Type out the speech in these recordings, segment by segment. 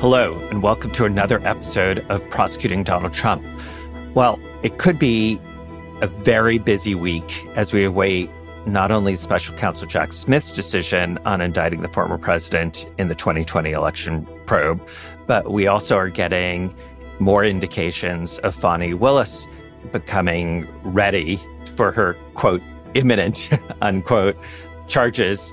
Hello, and welcome to another episode of Prosecuting Donald Trump. Well, it could be a very busy week as we await not only special counsel Jack Smith's decision on indicting the former president in the 2020 election probe, but we also are getting more indications of Fani Willis becoming ready for her, quote, imminent, unquote, charges.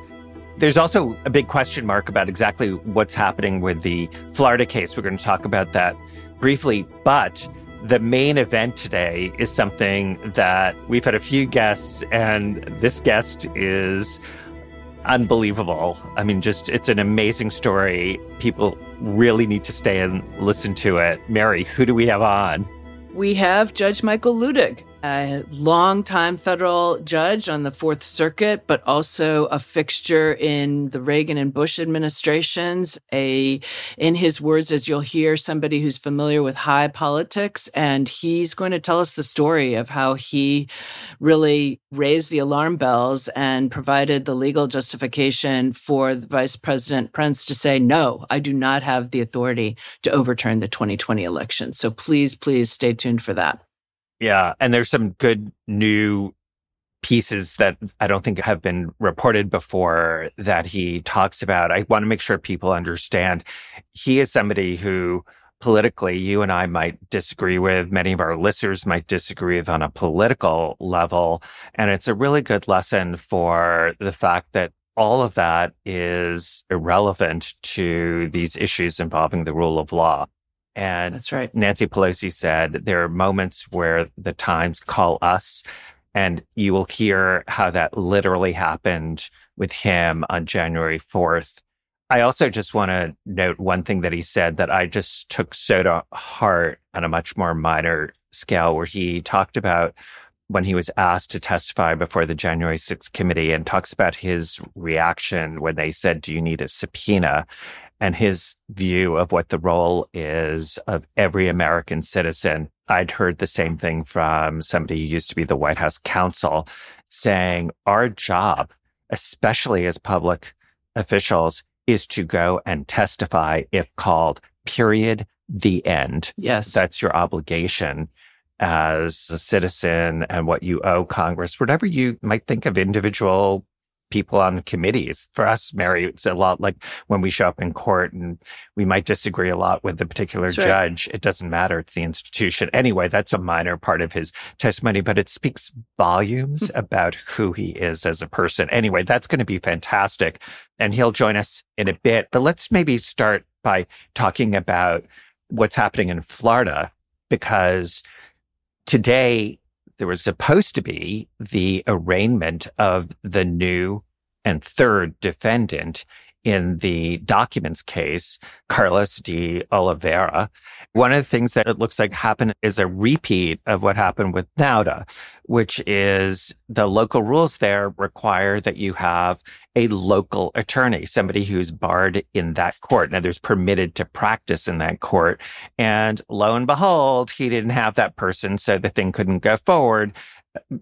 There's also a big question mark about exactly what's happening with the Florida case. We're going to talk about that briefly. But the main event today is something that we've had a few guests, and this guest is unbelievable. I mean, just it's an amazing story. People really need to stay and listen to it. Mary, who do we have on? We have Judge Michael Luttig, a longtime federal judge on the Fourth Circuit, but also a fixture in the Reagan and Bush administrations, in his words, as you'll hear, somebody who's familiar with high politics. And he's going to tell us the story of how he really raised the alarm bells and provided the legal justification for Vice President Pence to say, no, I do not have the authority to overturn the 2020 election. So please, please stay tuned for that. Yeah, and there's some good new pieces that I don't think have been reported before that he talks about. I want to make sure people understand he is somebody who politically you and I might disagree with, many of our listeners might disagree with on a political level. And it's a really good lesson for the fact that all of that is irrelevant to these issues involving the rule of law. And that's right. Nancy Pelosi said there are moments where the times call us, and you will hear how that literally happened with him on January 4th. I also just want to note one thing that he said that I just took so to heart on a much more minor scale, where he talked about when he was asked to testify before the January 6th committee, and talks about his reaction when they said, do you need a subpoena? And his view of what the role is of every American citizen. I'd heard the same thing from somebody who used to be the White House counsel, saying our job, especially as public officials, is to go and testify if called, period, the end. Yes. That's your obligation as a citizen and what you owe Congress, whatever you might think of individual people on committees. For us, Mary, it's a lot like when we show up in court and we might disagree a lot with the particular judge. It doesn't matter. It's the institution. Anyway, that's a minor part of his testimony, but it speaks volumes about who he is as a person. Anyway, that's going to be fantastic. And he'll join us in a bit. But let's maybe start by talking about what's happening in Florida, because today there was supposed to be the arraignment of the new and third defendant in the documents case, Carlos De Oliveira. One of the things that it looks like happened is a repeat of what happened with Nauta, which is the local rules there require that you have a local attorney, somebody who's barred in that court. Now, there's permitted to practice in that court. And lo and behold, he didn't have that person, so the thing couldn't go forward,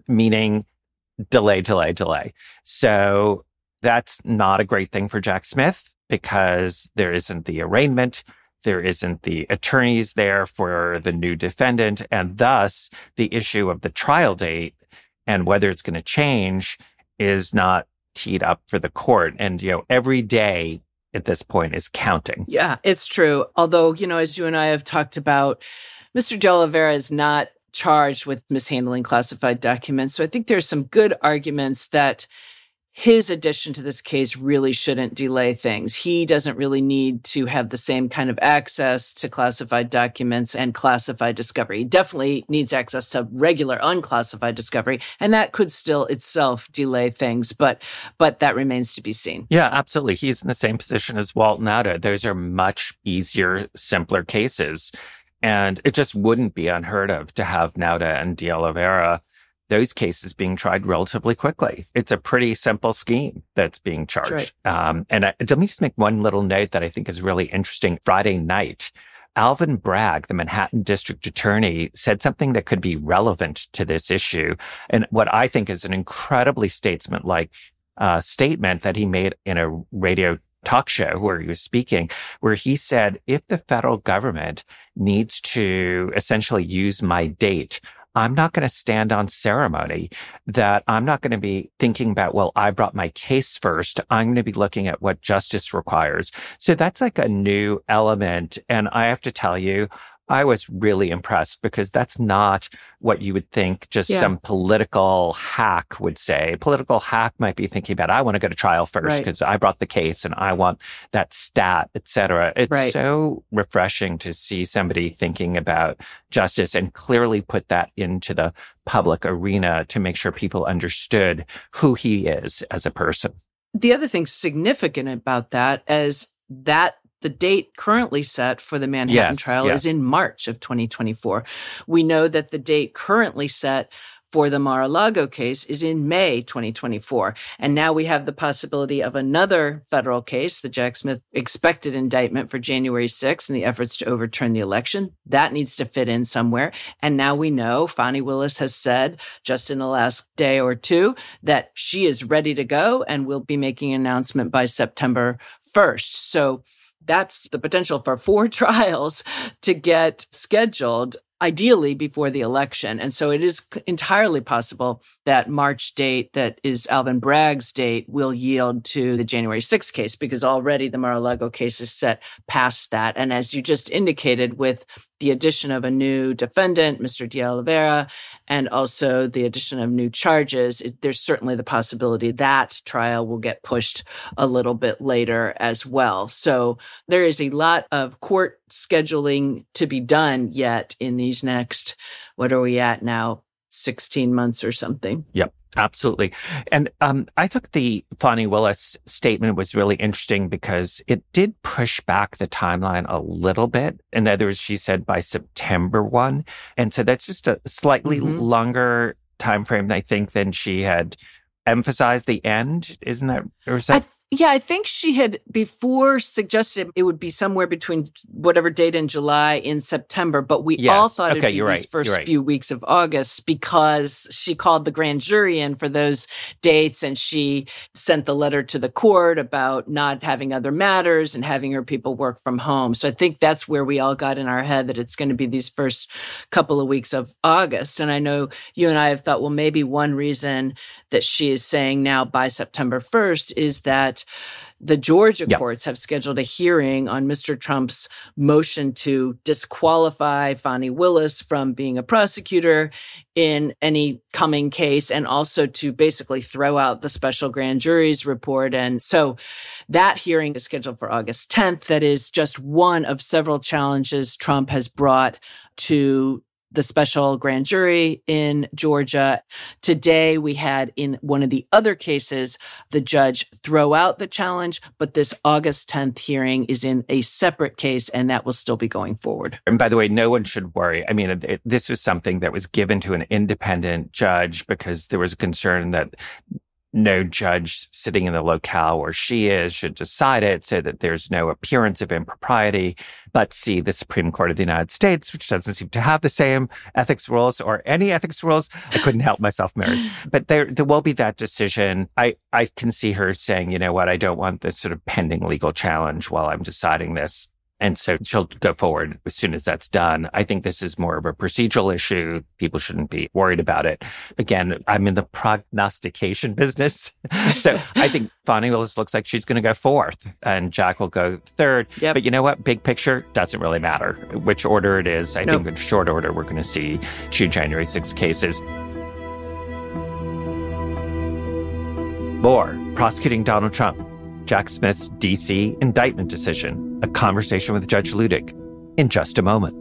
meaning delay. So that's not a great thing for Jack Smith, because there isn't the arraignment, there isn't the attorneys there for the new defendant, and thus the issue of the trial date and whether it's going to change is not teed up for the court. And, you know, every day at this point is counting. Yeah, it's true. Although, you know, as you and I have talked about, Mr. De Oliveira is not charged with mishandling classified documents. So I think there's some good arguments that his addition to this case really shouldn't delay things. He doesn't really need to have the same kind of access to classified documents and classified discovery. He definitely needs access to regular unclassified discovery, and that could still itself delay things, but that remains to be seen. Yeah, absolutely. He's in the same position as Walt Nauta. Those are much easier, simpler cases, and it just wouldn't be unheard of to have Nauta and De Oliveira, those cases being tried relatively quickly. It's a pretty simple scheme that's being charged. Right. And let me just make one little note that I think is really interesting. Friday night, Alvin Bragg, the Manhattan district attorney, said something that could be relevant to this issue. And what I think is an incredibly statesman-like statement that he made in a radio talk show where he was speaking, where he said, if the federal government needs to essentially use my date, I'm not going to stand on ceremony, that I'm not going to be thinking about, well, I brought my case first. I'm going to be looking at what justice requires. So that's like a new element. And I have to tell you, I was really impressed because that's not what you would think just some political hack would say. Political hack might be thinking about, I want to go to trial first because I brought the case and I want that stat, et cetera. It's so refreshing to see somebody thinking about justice and clearly put that into the public arena to make sure people understood who he is as a person. The other thing significant about that is that the date currently set for the Manhattan trial is in March of 2024. We know that the date currently set for the Mar-a-Lago case is in May 2024. And now we have the possibility of another federal case, the Jack Smith expected indictment for January 6th and the efforts to overturn the election. That needs to fit in somewhere. And now we know Fani Willis has said just in the last day or two that she is ready to go and will be making an announcement by September 1st. So that's the potential for 4 trials to get scheduled, ideally before the election. And so it is entirely possible that March date, that is Alvin Bragg's date, will yield to the January 6th case, because already the Mar-a-Lago case is set past that. And as you just indicated, with the addition of a new defendant, Mr. De Oliveira, and also the addition of new charges, there's certainly the possibility that trial will get pushed a little bit later as well. So there is a lot of court scheduling to be done yet in these next, what are we at now, 16 months or something. Yep. Absolutely. And I thought the Fani Willis statement was really interesting because it did push back the timeline a little bit. In other words, she said by September 1. And so that's just a slightly longer time frame, I think, than she had emphasized the end. Isn't that? Or is that? I think she had before suggested it would be somewhere between whatever date in July and September, but we all thought it would be these first few weeks of August because she called the grand jury in for those dates and she sent the letter to the court about not having other matters and having her people work from home. So I think that's where we all got in our head that it's going to be these first couple of weeks of August. And I know you and I have thought, well, maybe one reason that she is saying now by September 1st is that the Georgia courts have scheduled a hearing on Mr. Trump's motion to disqualify Fani Willis from being a prosecutor in any coming case, and also to basically throw out the special grand jury's report. And so that hearing is scheduled for August 10th. That is just one of several challenges Trump has brought to the special grand jury in Georgia. Today, we had in one of the other cases, the judge throw out the challenge, but this August 10th hearing is in a separate case, and that will still be going forward. And by the way, no one should worry. I mean, this was something that was given to an independent judge because there was a concern that no judge sitting in the locale where she is should decide it so that there's no appearance of impropriety. But see, the Supreme Court of the United States, which doesn't seem to have the same ethics rules or any ethics rules, I couldn't help myself, Mary. But there will be that decision. I can see her saying, you know what, I don't want this sort of pending legal challenge while I'm deciding this. And so she'll go forward as soon as that's done. I think this is more of a procedural issue. People shouldn't be worried about it. Again, I'm in the prognostication business. So I think Fani Willis looks like she's going to go fourth and Jack will go third. Yep. But you know what? Big picture doesn't really matter which order it is. I think in short order, we're going to see 2 January 6th cases. More prosecuting Donald Trump. Jack Smith's D.C. indictment decision, a conversation with Judge Luttig, in just a moment.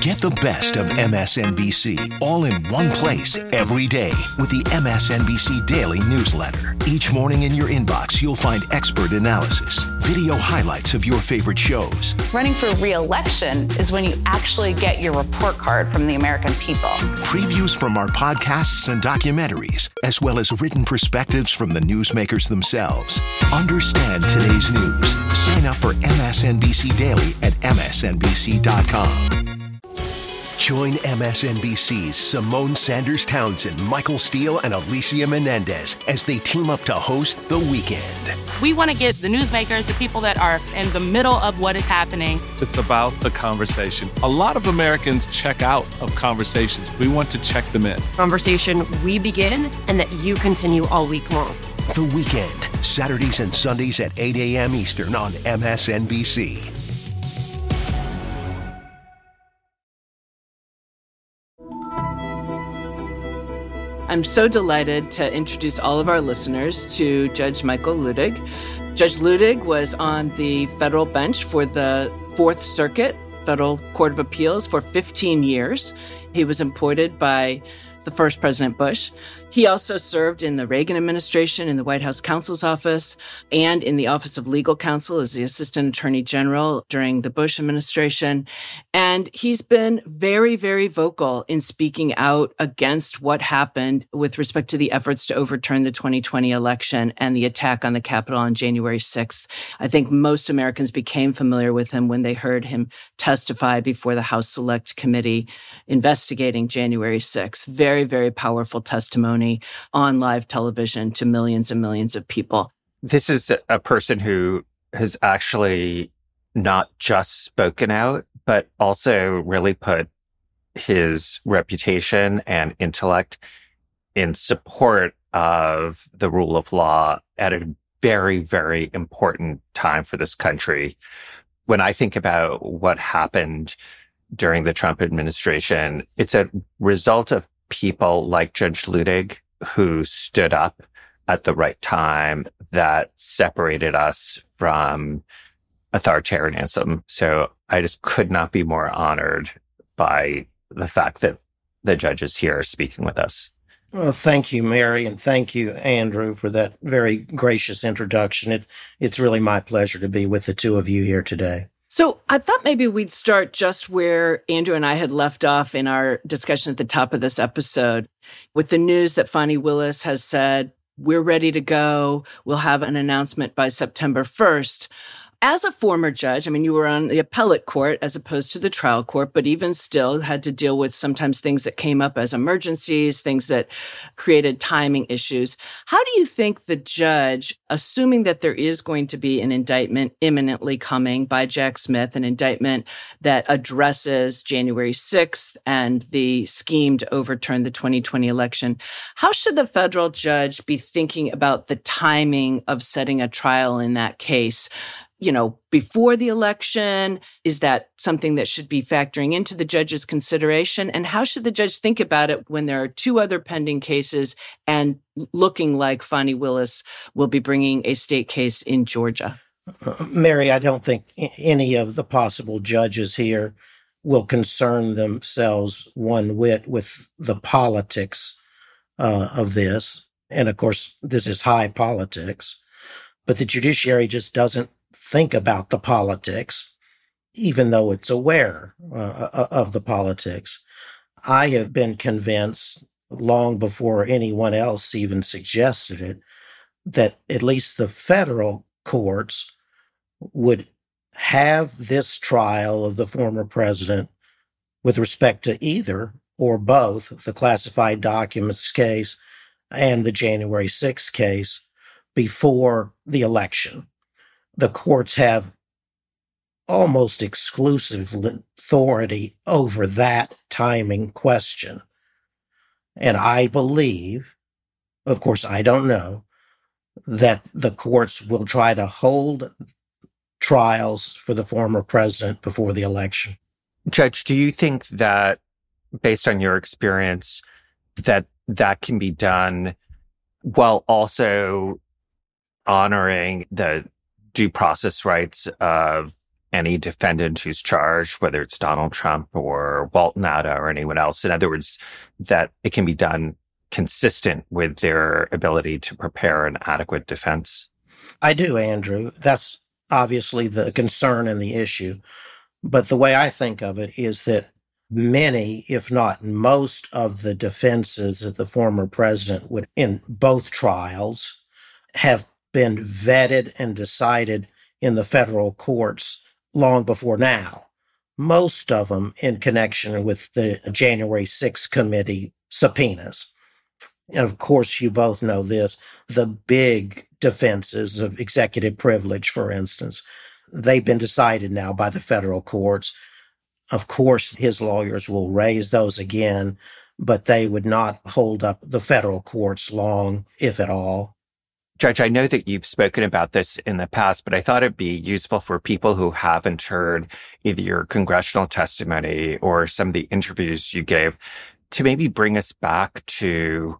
Get the best of MSNBC all in one place every day with the MSNBC Daily Newsletter. Each morning in your inbox, you'll find expert analysis, video highlights of your favorite shows. Running for re-election is when you actually get your report card from the American people. Previews from our podcasts and documentaries, as well as written perspectives from the newsmakers themselves. Understand today's news. Sign up for MSNBC Daily at msnbc.com. Join MSNBC's Simone Sanders Townsend, Michael Steele, and Alicia Menendez as they team up to host The Weekend. We want to get the newsmakers, the people that are in the middle of what is happening. It's about the conversation. A lot of Americans check out of conversations. We want to check them in. Conversation we begin and that you continue all week long. The Weekend, Saturdays and Sundays at 8 a.m. Eastern on MSNBC. I'm so delighted to introduce all of our listeners to Judge Michael Luttig. Judge Luttig was on the federal bench for the Fourth Circuit Federal Court of Appeals for 15 years. He was appointed by the first President Bush. He also served in the Reagan administration, in the White House counsel's office, and in the Office of Legal Counsel as the Assistant Attorney General during the Bush administration. And he's been very, very vocal in speaking out against what happened with respect to the efforts to overturn the 2020 election and the attack on the Capitol on January 6th. I think most Americans became familiar with him when they heard him testify before the House Select Committee investigating January 6th. Very, very powerful testimony on live television to millions and millions of people. This is a person who has actually not just spoken out, but also really put his reputation and intellect in support of the rule of law at a very, very important time for this country. When I think about what happened during the Trump administration, it's a result of people like Judge Luttig who stood up at the right time that separated us from authoritarianism. So I just could not be more honored by the fact that the judge is here speaking with us. Well, thank you, Mary, and thank you, Andrew, for that very gracious introduction. It's really my pleasure to be with the two of you here today. So I thought maybe we'd start just where Andrew and I had left off in our discussion at the top of this episode with the news that Fani Willis has said, we're ready to go. We'll have an announcement by September 1st. As a former judge, I mean, you were on the appellate court as opposed to the trial court, but even still had to deal with sometimes things that came up as emergencies, things that created timing issues. How do you think the judge, assuming that there is going to be an indictment imminently coming by Jack Smith, an indictment that addresses January 6th and the scheme to overturn the 2020 election, how should the federal judge be thinking about the timing of setting a trial in that case? You know, before the election? Is that something that should be factoring into the judge's consideration? And how should the judge think about it when there are two other pending cases and looking like Fani Willis will be bringing a state case in Georgia? Mary, I don't think any of the possible judges here will concern themselves one whit with the politics of this. And of course, this is high politics, but the judiciary just doesn't think about the politics, even though it's aware of the politics. I have been convinced long before anyone else even suggested it, that at least the federal courts would have this trial of the former president with respect to either or both the classified documents case and the January 6th case before the election. The courts have almost exclusive authority over that timing question. And I believe, of course, I don't know, that the courts will try to hold trials for the former president before the election. Judge, do you think that, based on your experience, that can be done while also honoring the due process rights of any defendant who's charged, whether it's Donald Trump or Walt Nauta or anyone else? In other words, that it can be done consistent with their ability to prepare an adequate defense? I do, Andrew. That's obviously the concern and the issue. But the way I think of it is that many, if not most, of the defenses that the former president would, in both trials, have been vetted and decided in the federal courts long before now. most of them in connection with the January 6th committee subpoenas. And of course, you both know this, the big defenses of executive privilege, for instance, they've been decided now by the federal courts. Of course, his lawyers will raise those again, but they would not hold up the federal courts long, if at all. Judge, I know that you've spoken about this in the past, but I thought it'd be useful for people who haven't heard either your congressional testimony or some of the interviews you gave to maybe bring us back to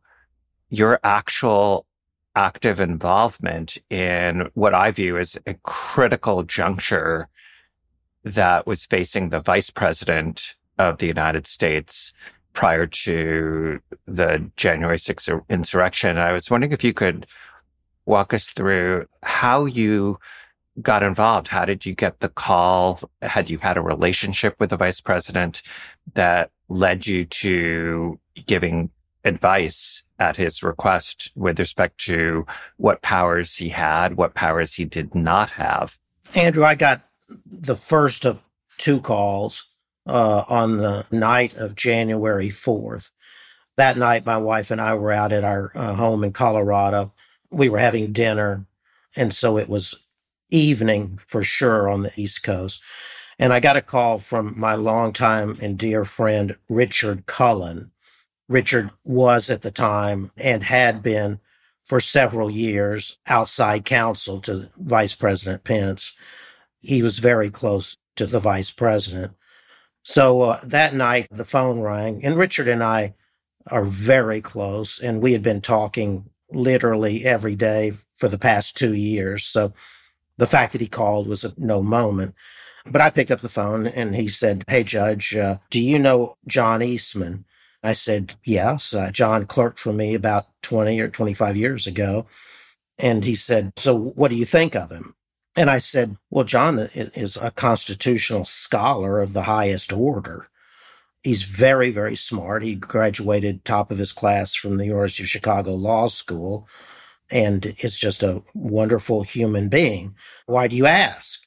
your actual active involvement in what I view as a critical juncture that was facing the vice president of the United States prior to the January 6th insurrection. And I was wondering if you could walk us through how you got involved. How did you get the call? Had you had a relationship with the vice president that led you to giving advice at his request with respect to what powers he had, what powers he did not have? Andrew, I got the first of two calls on the night of January 4th. That night, my wife and I were out at our home in Colorado. We were having dinner, and so it was evening for sure on the East Coast. And I got a call from my longtime and dear friend, Richard Cullen. Richard was at the time and had been for several years outside counsel to Vice President Pence. He was very close to the vice president. So that night, the phone rang, and Richard and I are very close, and we had been talking literally every day for the past 2 years. So the fact that he called was of no moment. But I picked up the phone and he said, "Hey, Judge, do you know John Eastman?" I said, "Yes. John clerked for me about 20 or 25 years ago." And he said, "So what do you think of him?" And I said, "Well, John is a constitutional scholar of the highest order. He's very, very smart. He graduated top of his class from the University of Chicago Law School and is just a wonderful human being. Why do you ask?"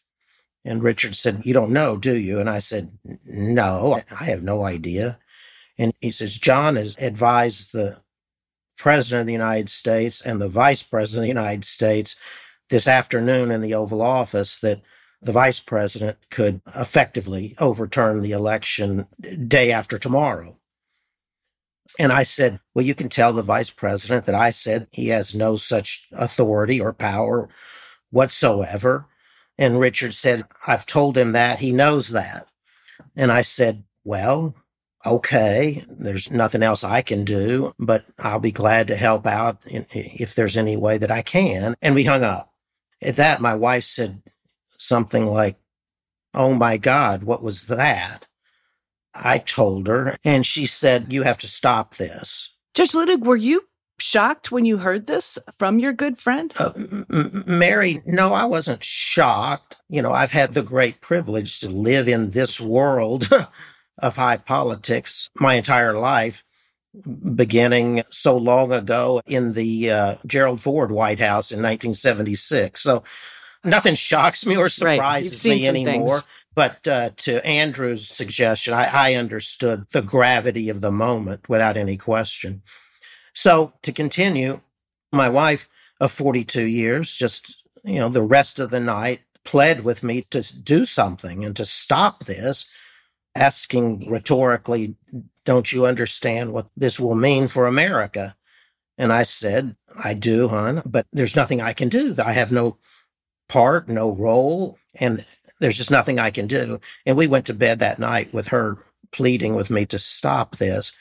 And Richard said, "You don't know, do you?" And I said, "No, I have no idea." And he says, "John has advised the President of the United States and the Vice President of the United States this afternoon in the Oval Office that the vice president could effectively overturn the election day after tomorrow." And I said, "Well, you can tell the vice president that I said he has no such authority or power whatsoever." And Richard said, "I've told him that. He knows that." And I said, "Well, okay, there's nothing else I can do, but I'll be glad to help out if there's any way that I can." And we hung up. At that, my wife said something like, "Oh my God, what was that?" I told her, and she said, "You have to stop this." Judge Luttig, were you shocked when you heard this from your good friend? Mary, no, I wasn't shocked. You know, I've had the great privilege to live in this world of high politics my entire life, beginning so long ago in the Gerald Ford White House in 1976. So nothing shocks me or surprises me anymore. Things. But to Andrew's suggestion, I understood the gravity of the moment without any question. So to continue, my wife of 42 years, just the rest of the night, pled with me to do something and to stop this, asking rhetorically, "Don't you understand what this will mean for America?" And I said, "I do, hon, but there's nothing I can do. I have no part, no role, and there's just nothing I can do." And we went to bed that night with her pleading with me to stop this.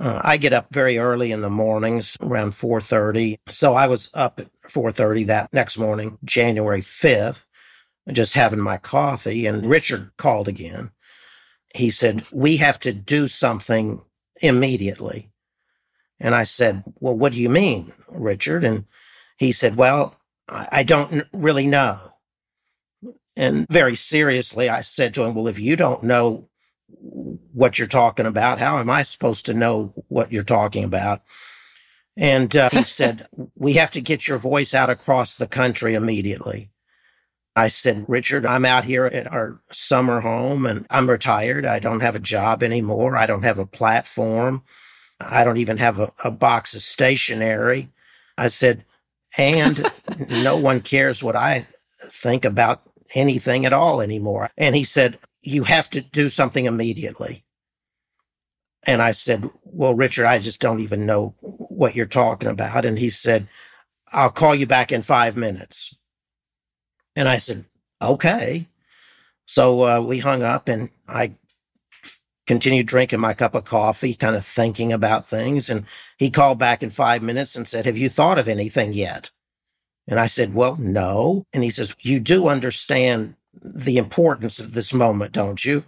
I get up very early in the mornings, around 4:30. So I was up at 4:30 that next morning, January 5th, just having my coffee, and Richard called again. He said, "We have to do something immediately." And I said, "Well, what do you mean, Richard?" And he said, "Well, I don't really know." And very seriously, I said to him, "Well, if you don't know what you're talking about, how am I supposed to know what you're talking about?" And he said, "We have to get your voice out across the country immediately." I said, Richard, I'm out here at our summer home and I'm retired. I don't have a job anymore. I don't have a platform. I don't even have a box of stationery. I said, and no one cares what I think about anything at all anymore. And he said, you have to do something immediately. And I said, well, Richard, I just don't even know what you're talking about. And he said, I'll call you back in 5 minutes. And I said, okay. So we hung up and I continued drinking my cup of coffee, kind of thinking about things. And he called back in 5 minutes and said, have you thought of anything yet? And I said, well, no. And he says, you do understand the importance of this moment, don't you?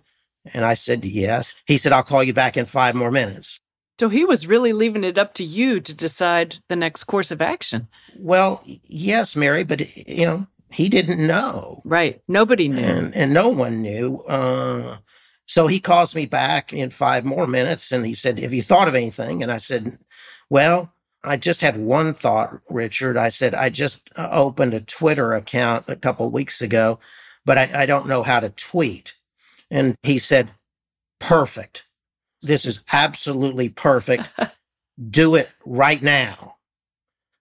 And I said, yes. He said, I'll call you back in 5 more minutes. So he was really leaving it up to you to decide the next course of action. Well, yes, Mary, but, you know, he didn't know. Right. Nobody knew. And no one knew. So he calls me back in 5 more minutes, and he said, have you thought of anything? And I said, well, I just had one thought, Richard. I said, I just opened a Twitter account a couple of weeks ago, but I don't know how to tweet. And he said, perfect. This is absolutely perfect. Do it right now.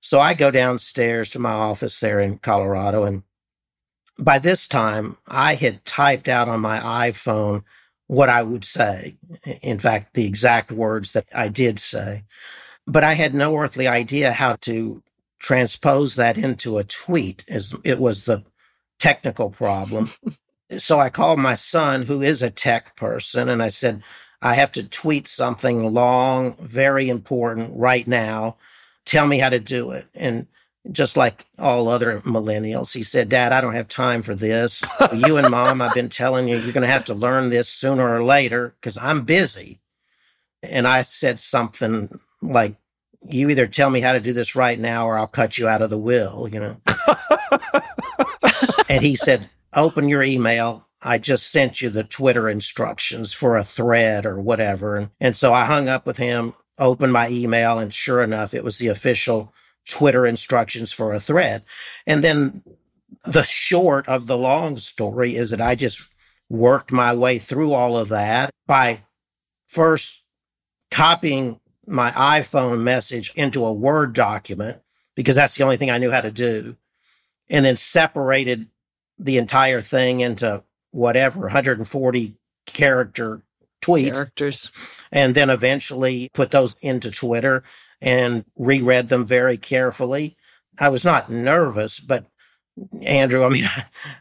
So I go downstairs to my office there in Colorado. And by this time, I had typed out on my iPhone what I would say. In fact, the exact words that I did say. But I had no earthly idea how to transpose that into a tweet, as it was the technical problem. So I called my son, who is a tech person, and I said, I have to tweet something long, very important right now. Tell me how to do it. And just like all other millennials, he said, Dad, I don't have time for this. You and Mom, I've been telling you, you're going to have to learn this sooner or later because I'm busy. And I said something like, you either tell me how to do this right now or I'll cut you out of the will, you know. And he said, open your email. I just sent you the Twitter instructions for a thread or whatever. And so I hung up with him, opened my email, and sure enough, it was the official Twitter instructions for a thread. And then the short of the long story is that I just worked my way through all of that by first copying my iPhone message into a Word document, because that's the only thing I knew how to do, and then separated the entire thing into whatever, 140-character tweets. Characters. And then eventually put those into Twitter and reread them very carefully. I was not nervous, but Andrew, I mean,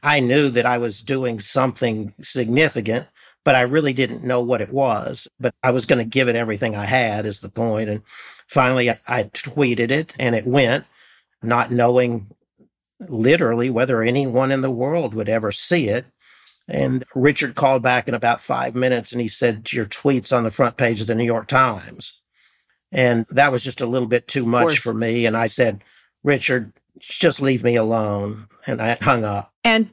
I knew that I was doing something significant, but I really didn't know what it was. But I was going to give it everything I had is the point. And finally, I tweeted it, and it went, not knowing literally whether anyone in the world would ever see it. And Richard called back in about 5 minutes and he said, your tweet's on the front page of the New York Times. And that was just a little bit too much for me. And I said, Richard, just leave me alone. And I hung up. And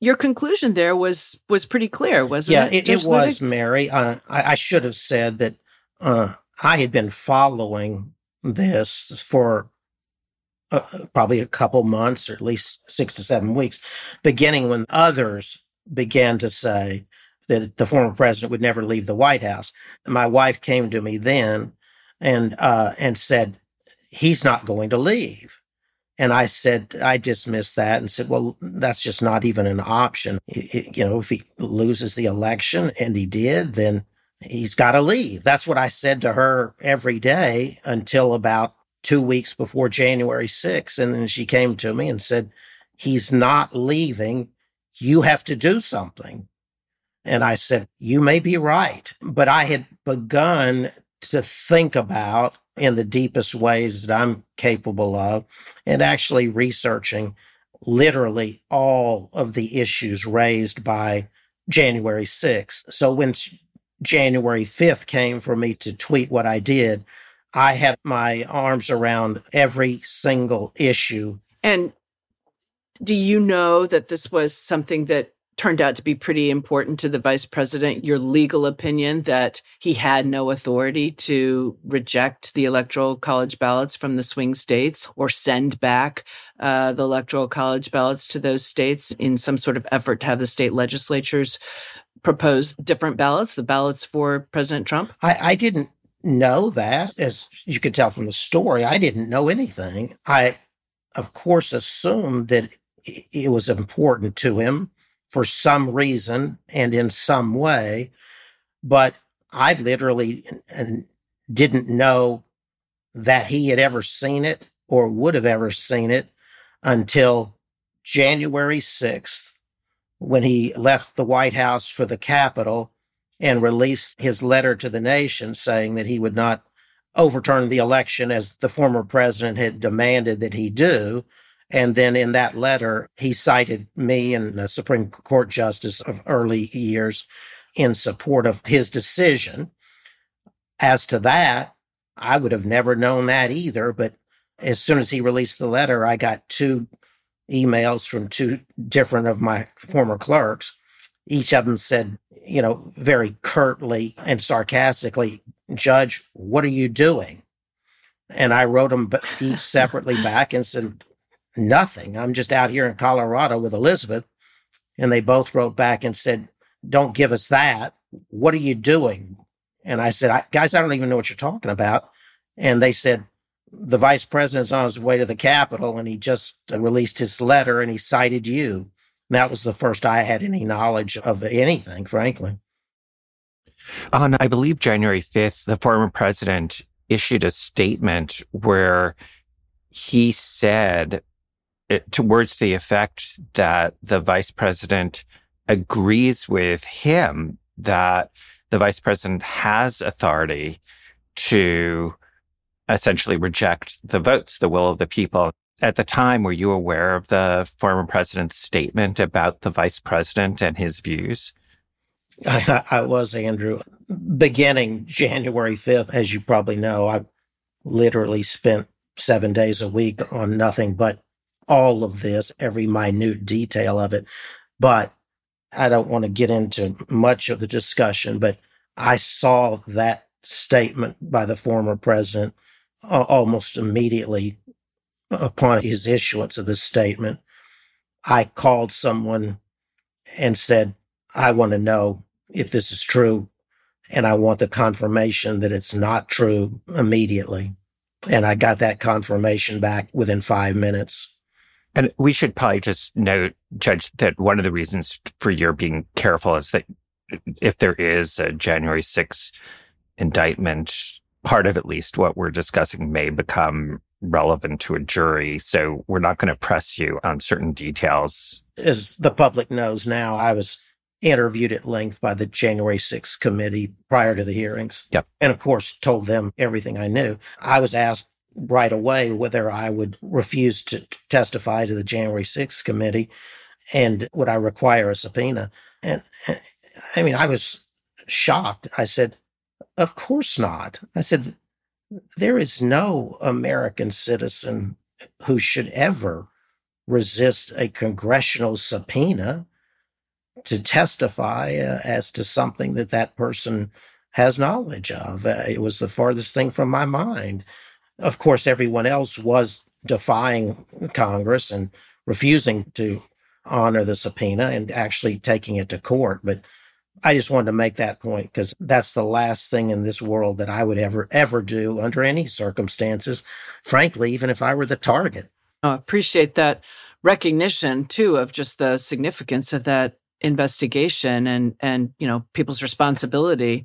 your conclusion there was pretty clear, wasn't it? Yeah, it was, Mary. I should have said that I had been following this for probably a couple months, or at least 6 to 7 weeks, beginning when others began to say that the former president would never leave the White House. My wife came to me then and said, he's not going to leave. And I said, I dismissed that and said, well, that's just not even an option. You know, if he loses the election, and he did, then he's got to leave. That's what I said to her every day until about 2 weeks before January 6th. And then she came to me and said, he's not leaving. You have to do something. And I said, you may be right. But I had begun to think about, in the deepest ways that I'm capable of, and actually researching literally all of the issues raised by January 6th. So when January 5th came for me to tweet what I did, I had my arms around every single issue. And do you know that this was something that turned out to be pretty important to the vice president, your legal opinion that he had no authority to reject the electoral college ballots from the swing states or send back the electoral college ballots to those states in some sort of effort to have the state legislatures propose different ballots, the ballots for President Trump? I didn't know that. As you could tell from the story, I didn't know anything. I, of course, assumed that it was important to him for some reason and in some way, but I literally didn't know that he had ever seen it or would have ever seen it until January 6th, when he left the White House for the Capitol and released his letter to the nation saying that he would not overturn the election as the former president had demanded that he do. And then in that letter, he cited me and a Supreme Court justice of early years in support of his decision. As to that, I would have never known that either. But as soon as he released the letter, I got two emails from two different of my former clerks. Each of them said, you know, very curtly and sarcastically, "Judge, what are you doing?" And I wrote them each separately back and said, "Nothing. I'm just out here in Colorado with Elizabeth." And they both wrote back and said, "Don't give us that. What are you doing?" And I said, "Guys, I don't even know what you're talking about." And they said, "The vice president's on his way to the Capitol, and he just released his letter, and he cited you." And that was the first I had any knowledge of anything, frankly. On, I believe, January 5th, the former president issued a statement where he said, towards the effect that the vice president agrees with him that the vice president has authority to essentially reject the votes, the will of the people. At the time, were you aware of the former president's statement about the vice president and his views? I was, Andrew. Beginning January 5th, as you probably know, I literally spent 7 days a week on nothing but all of this, every minute detail of it. But I don't want to get into much of the discussion, but I saw that statement by the former president almost immediately upon his issuance of the statement. I called someone and said, "I want to know if this is true, and I want the confirmation that it's not true immediately." And I got that confirmation back within 5 minutes. And we should probably just note, Judge, that one of the reasons for your being careful is that if there is a January 6th indictment, part of at least what we're discussing may become relevant to a jury. So we're not going to press you on certain details. As the public knows now, I was interviewed at length by the January 6th committee prior to the hearings. Yep. And of course, told them everything I knew. I was asked right away whether I would refuse to testify to the January 6th committee and would I require a subpoena. And I mean, I was shocked. I said, "Of course not." I said, "There is no American citizen who should ever resist a congressional subpoena to testify as to something that that person has knowledge of." It was the farthest thing from my mind. Of course, everyone else was defying Congress and refusing to honor the subpoena and actually taking it to court. But I just wanted to make that point because that's the last thing in this world that I would ever do under any circumstances, frankly, even if I were the target. I appreciate that recognition, too, of just the significance of that investigation and you know, people's responsibility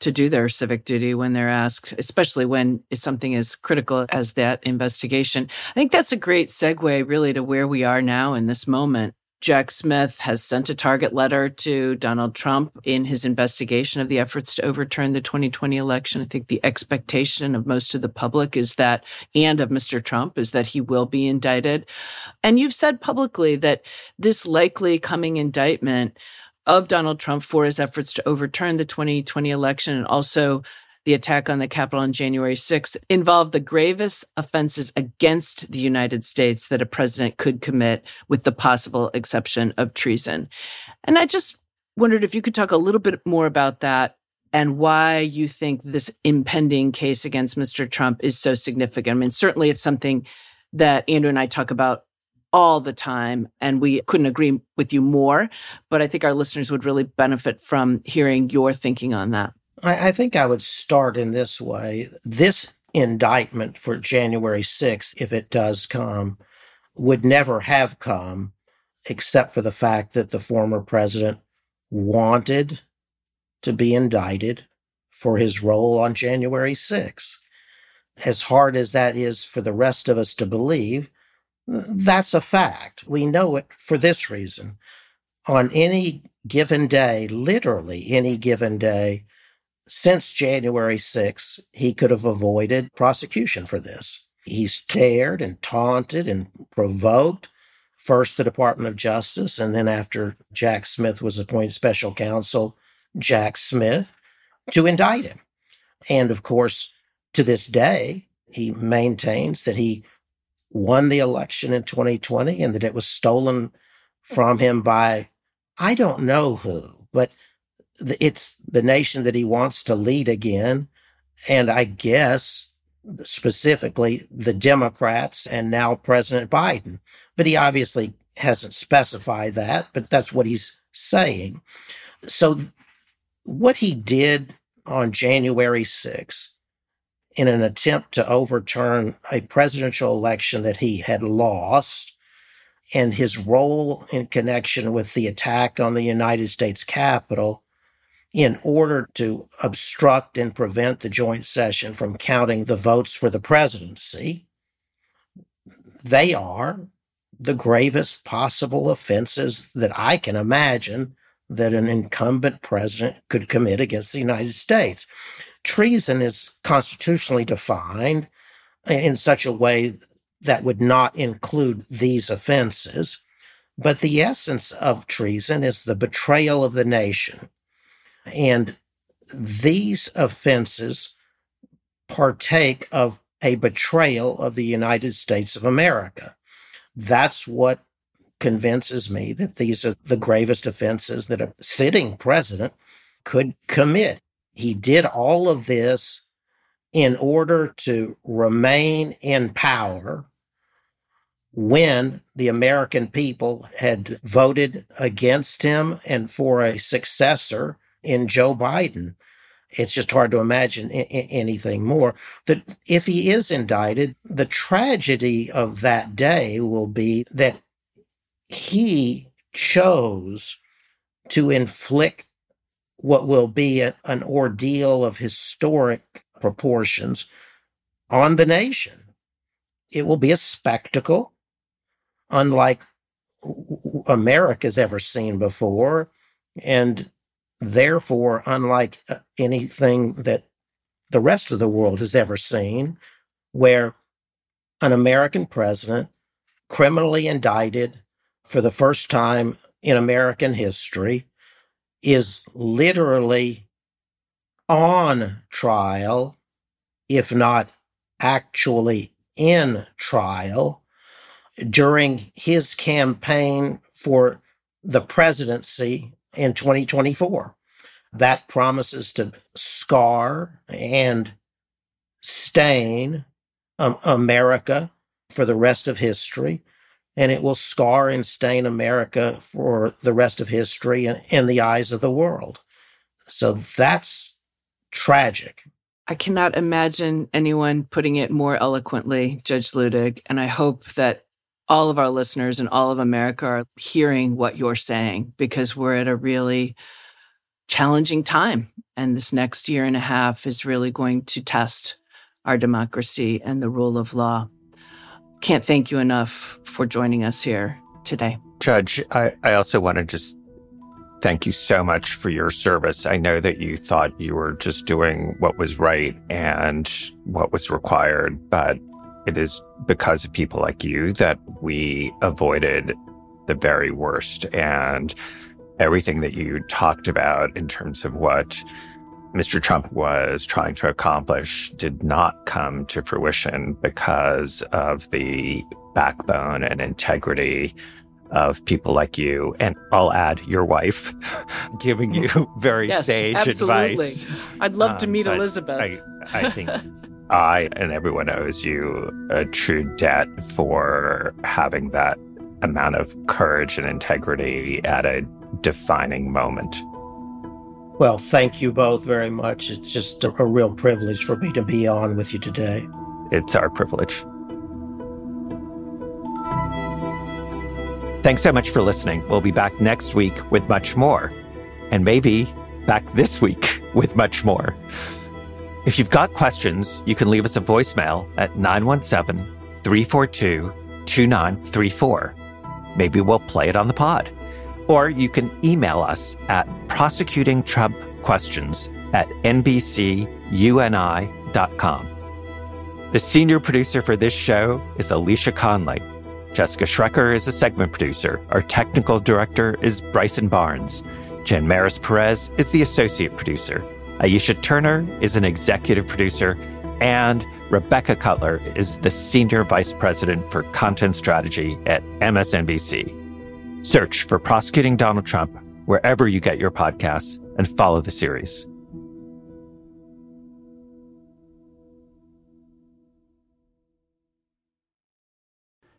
to do their civic duty when they're asked, especially when it's something as critical as that investigation. I think that's a great segue really to where we are now in this moment. Jack Smith has sent a target letter to Donald Trump in his investigation of the efforts to overturn the 2020 election. I think the expectation of most of the public is that, and of Mr. Trump, is that he will be indicted. And you've said publicly that this likely coming indictment of Donald Trump for his efforts to overturn the 2020 election and also the attack on the Capitol on January 6th involved the gravest offenses against the United States that a president could commit, with the possible exception of treason. And I just wondered if you could talk a little bit more about that and why you think this impending case against Mr. Trump is so significant. I mean, certainly it's something that Andrew and I talk about all the time, and we couldn't agree with you more, but I think our listeners would really benefit from hearing your thinking on that. I think I would start in this way. This indictment for January 6th, if it does come, would never have come except for the fact that the former president wanted to be indicted for his role on January 6th. As hard as that is for the rest of us to believe, that's a fact. We know it for this reason. On any given day, literally any given day, since January 6th, he could have avoided prosecution for this. He's dared and taunted and provoked, first the Department of Justice, and then after Jack Smith was appointed special counsel, Jack Smith, to indict him. And of course, to this day, he maintains that he won the election in 2020 and that it was stolen from him by, I don't know who, but it's the nation that he wants to lead again. And I guess specifically the Democrats and now President Biden. But he obviously hasn't specified that, but that's what he's saying. So what he did on January 6th in an attempt to overturn a presidential election that he had lost, and his role in connection with the attack on the United States Capitol in order to obstruct and prevent the joint session from counting the votes for the presidency, they are the gravest possible offenses that I can imagine that an incumbent president could commit against the United States. Treason is constitutionally defined in such a way that would not include these offenses, but the essence of treason is the betrayal of the nation. And these offenses partake of a betrayal of the United States of America. That's what convinces me that these are the gravest offenses that a sitting president could commit. He did all of this in order to remain in power when the American people had voted against him and for a successor in Joe Biden. It's just hard to imagine anything more. That if he is indicted, the tragedy of that day will be that he chose to inflict what will be an ordeal of historic proportions on the nation. It will be a spectacle unlike America's ever seen before, and therefore unlike anything that the rest of the world has ever seen, where an American president criminally indicted for the first time in American history is literally on trial, if not actually in trial, during his campaign for the presidency in 2024. That promises to scar and stain America for the rest of history. And it will scar and stain America for the rest of history and in the eyes of the world. So that's tragic. I cannot imagine anyone putting it more eloquently, Judge Luttig, and I hope that all of our listeners and all of America are hearing what you're saying, because we're at a really challenging time, and this next year and a half is really going to test our democracy and the rule of law. Can't thank you enough for joining us here today. Judge, I also want to just thank you so much for your service. I know that you thought you were just doing what was right and what was required, but it is because of people like you that we avoided the very worst. And everything that you talked about in terms of what Mr. Trump was trying to accomplish did not come to fruition because of the backbone and integrity of people like you, and I'll add your wife, giving you very sage advice. I'd love to meet Elizabeth. I think I and everyone owes you a true debt for having that amount of courage and integrity at a defining moment. Well, thank you both very much. It's just a real privilege for me to be on with you today. It's our privilege. Thanks so much for listening. We'll be back next week with much more, and maybe back this week with much more. If you've got questions, you can leave us a voicemail at 917-342-2934. Maybe we'll play it on the pod. Or you can email us at prosecutingtrumpquestions@nbcuni.com. The senior producer for this show is Alicia Conley. Jessica Schrecker is a segment producer. Our technical director is Bryson Barnes. Jan Maris Perez is the associate producer. Aisha Turner is an executive producer. And Rebecca Cutler is the senior vice president for content strategy at MSNBC. Search for Prosecuting Donald Trump wherever you get your podcasts and follow the series.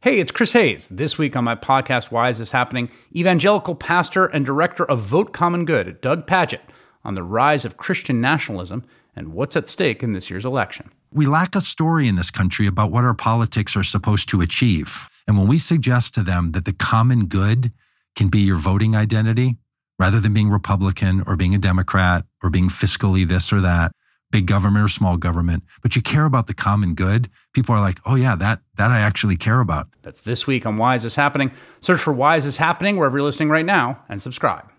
Hey, it's Chris Hayes. This week on my podcast, Why Is This Happening? Evangelical pastor and director of Vote Common Good, Doug Paget, on the rise of Christian nationalism and what's at stake in this year's election. We lack a story in this country about what our politics are supposed to achieve. And when we suggest to them that the common good can be your voting identity, rather than being Republican or being a Democrat or being fiscally this or that, big government or small government, but you care about the common good, people are like, oh yeah, that I actually care about. That's this week on Why Is This Happening? Search for Why Is This Happening wherever you're listening right now and subscribe.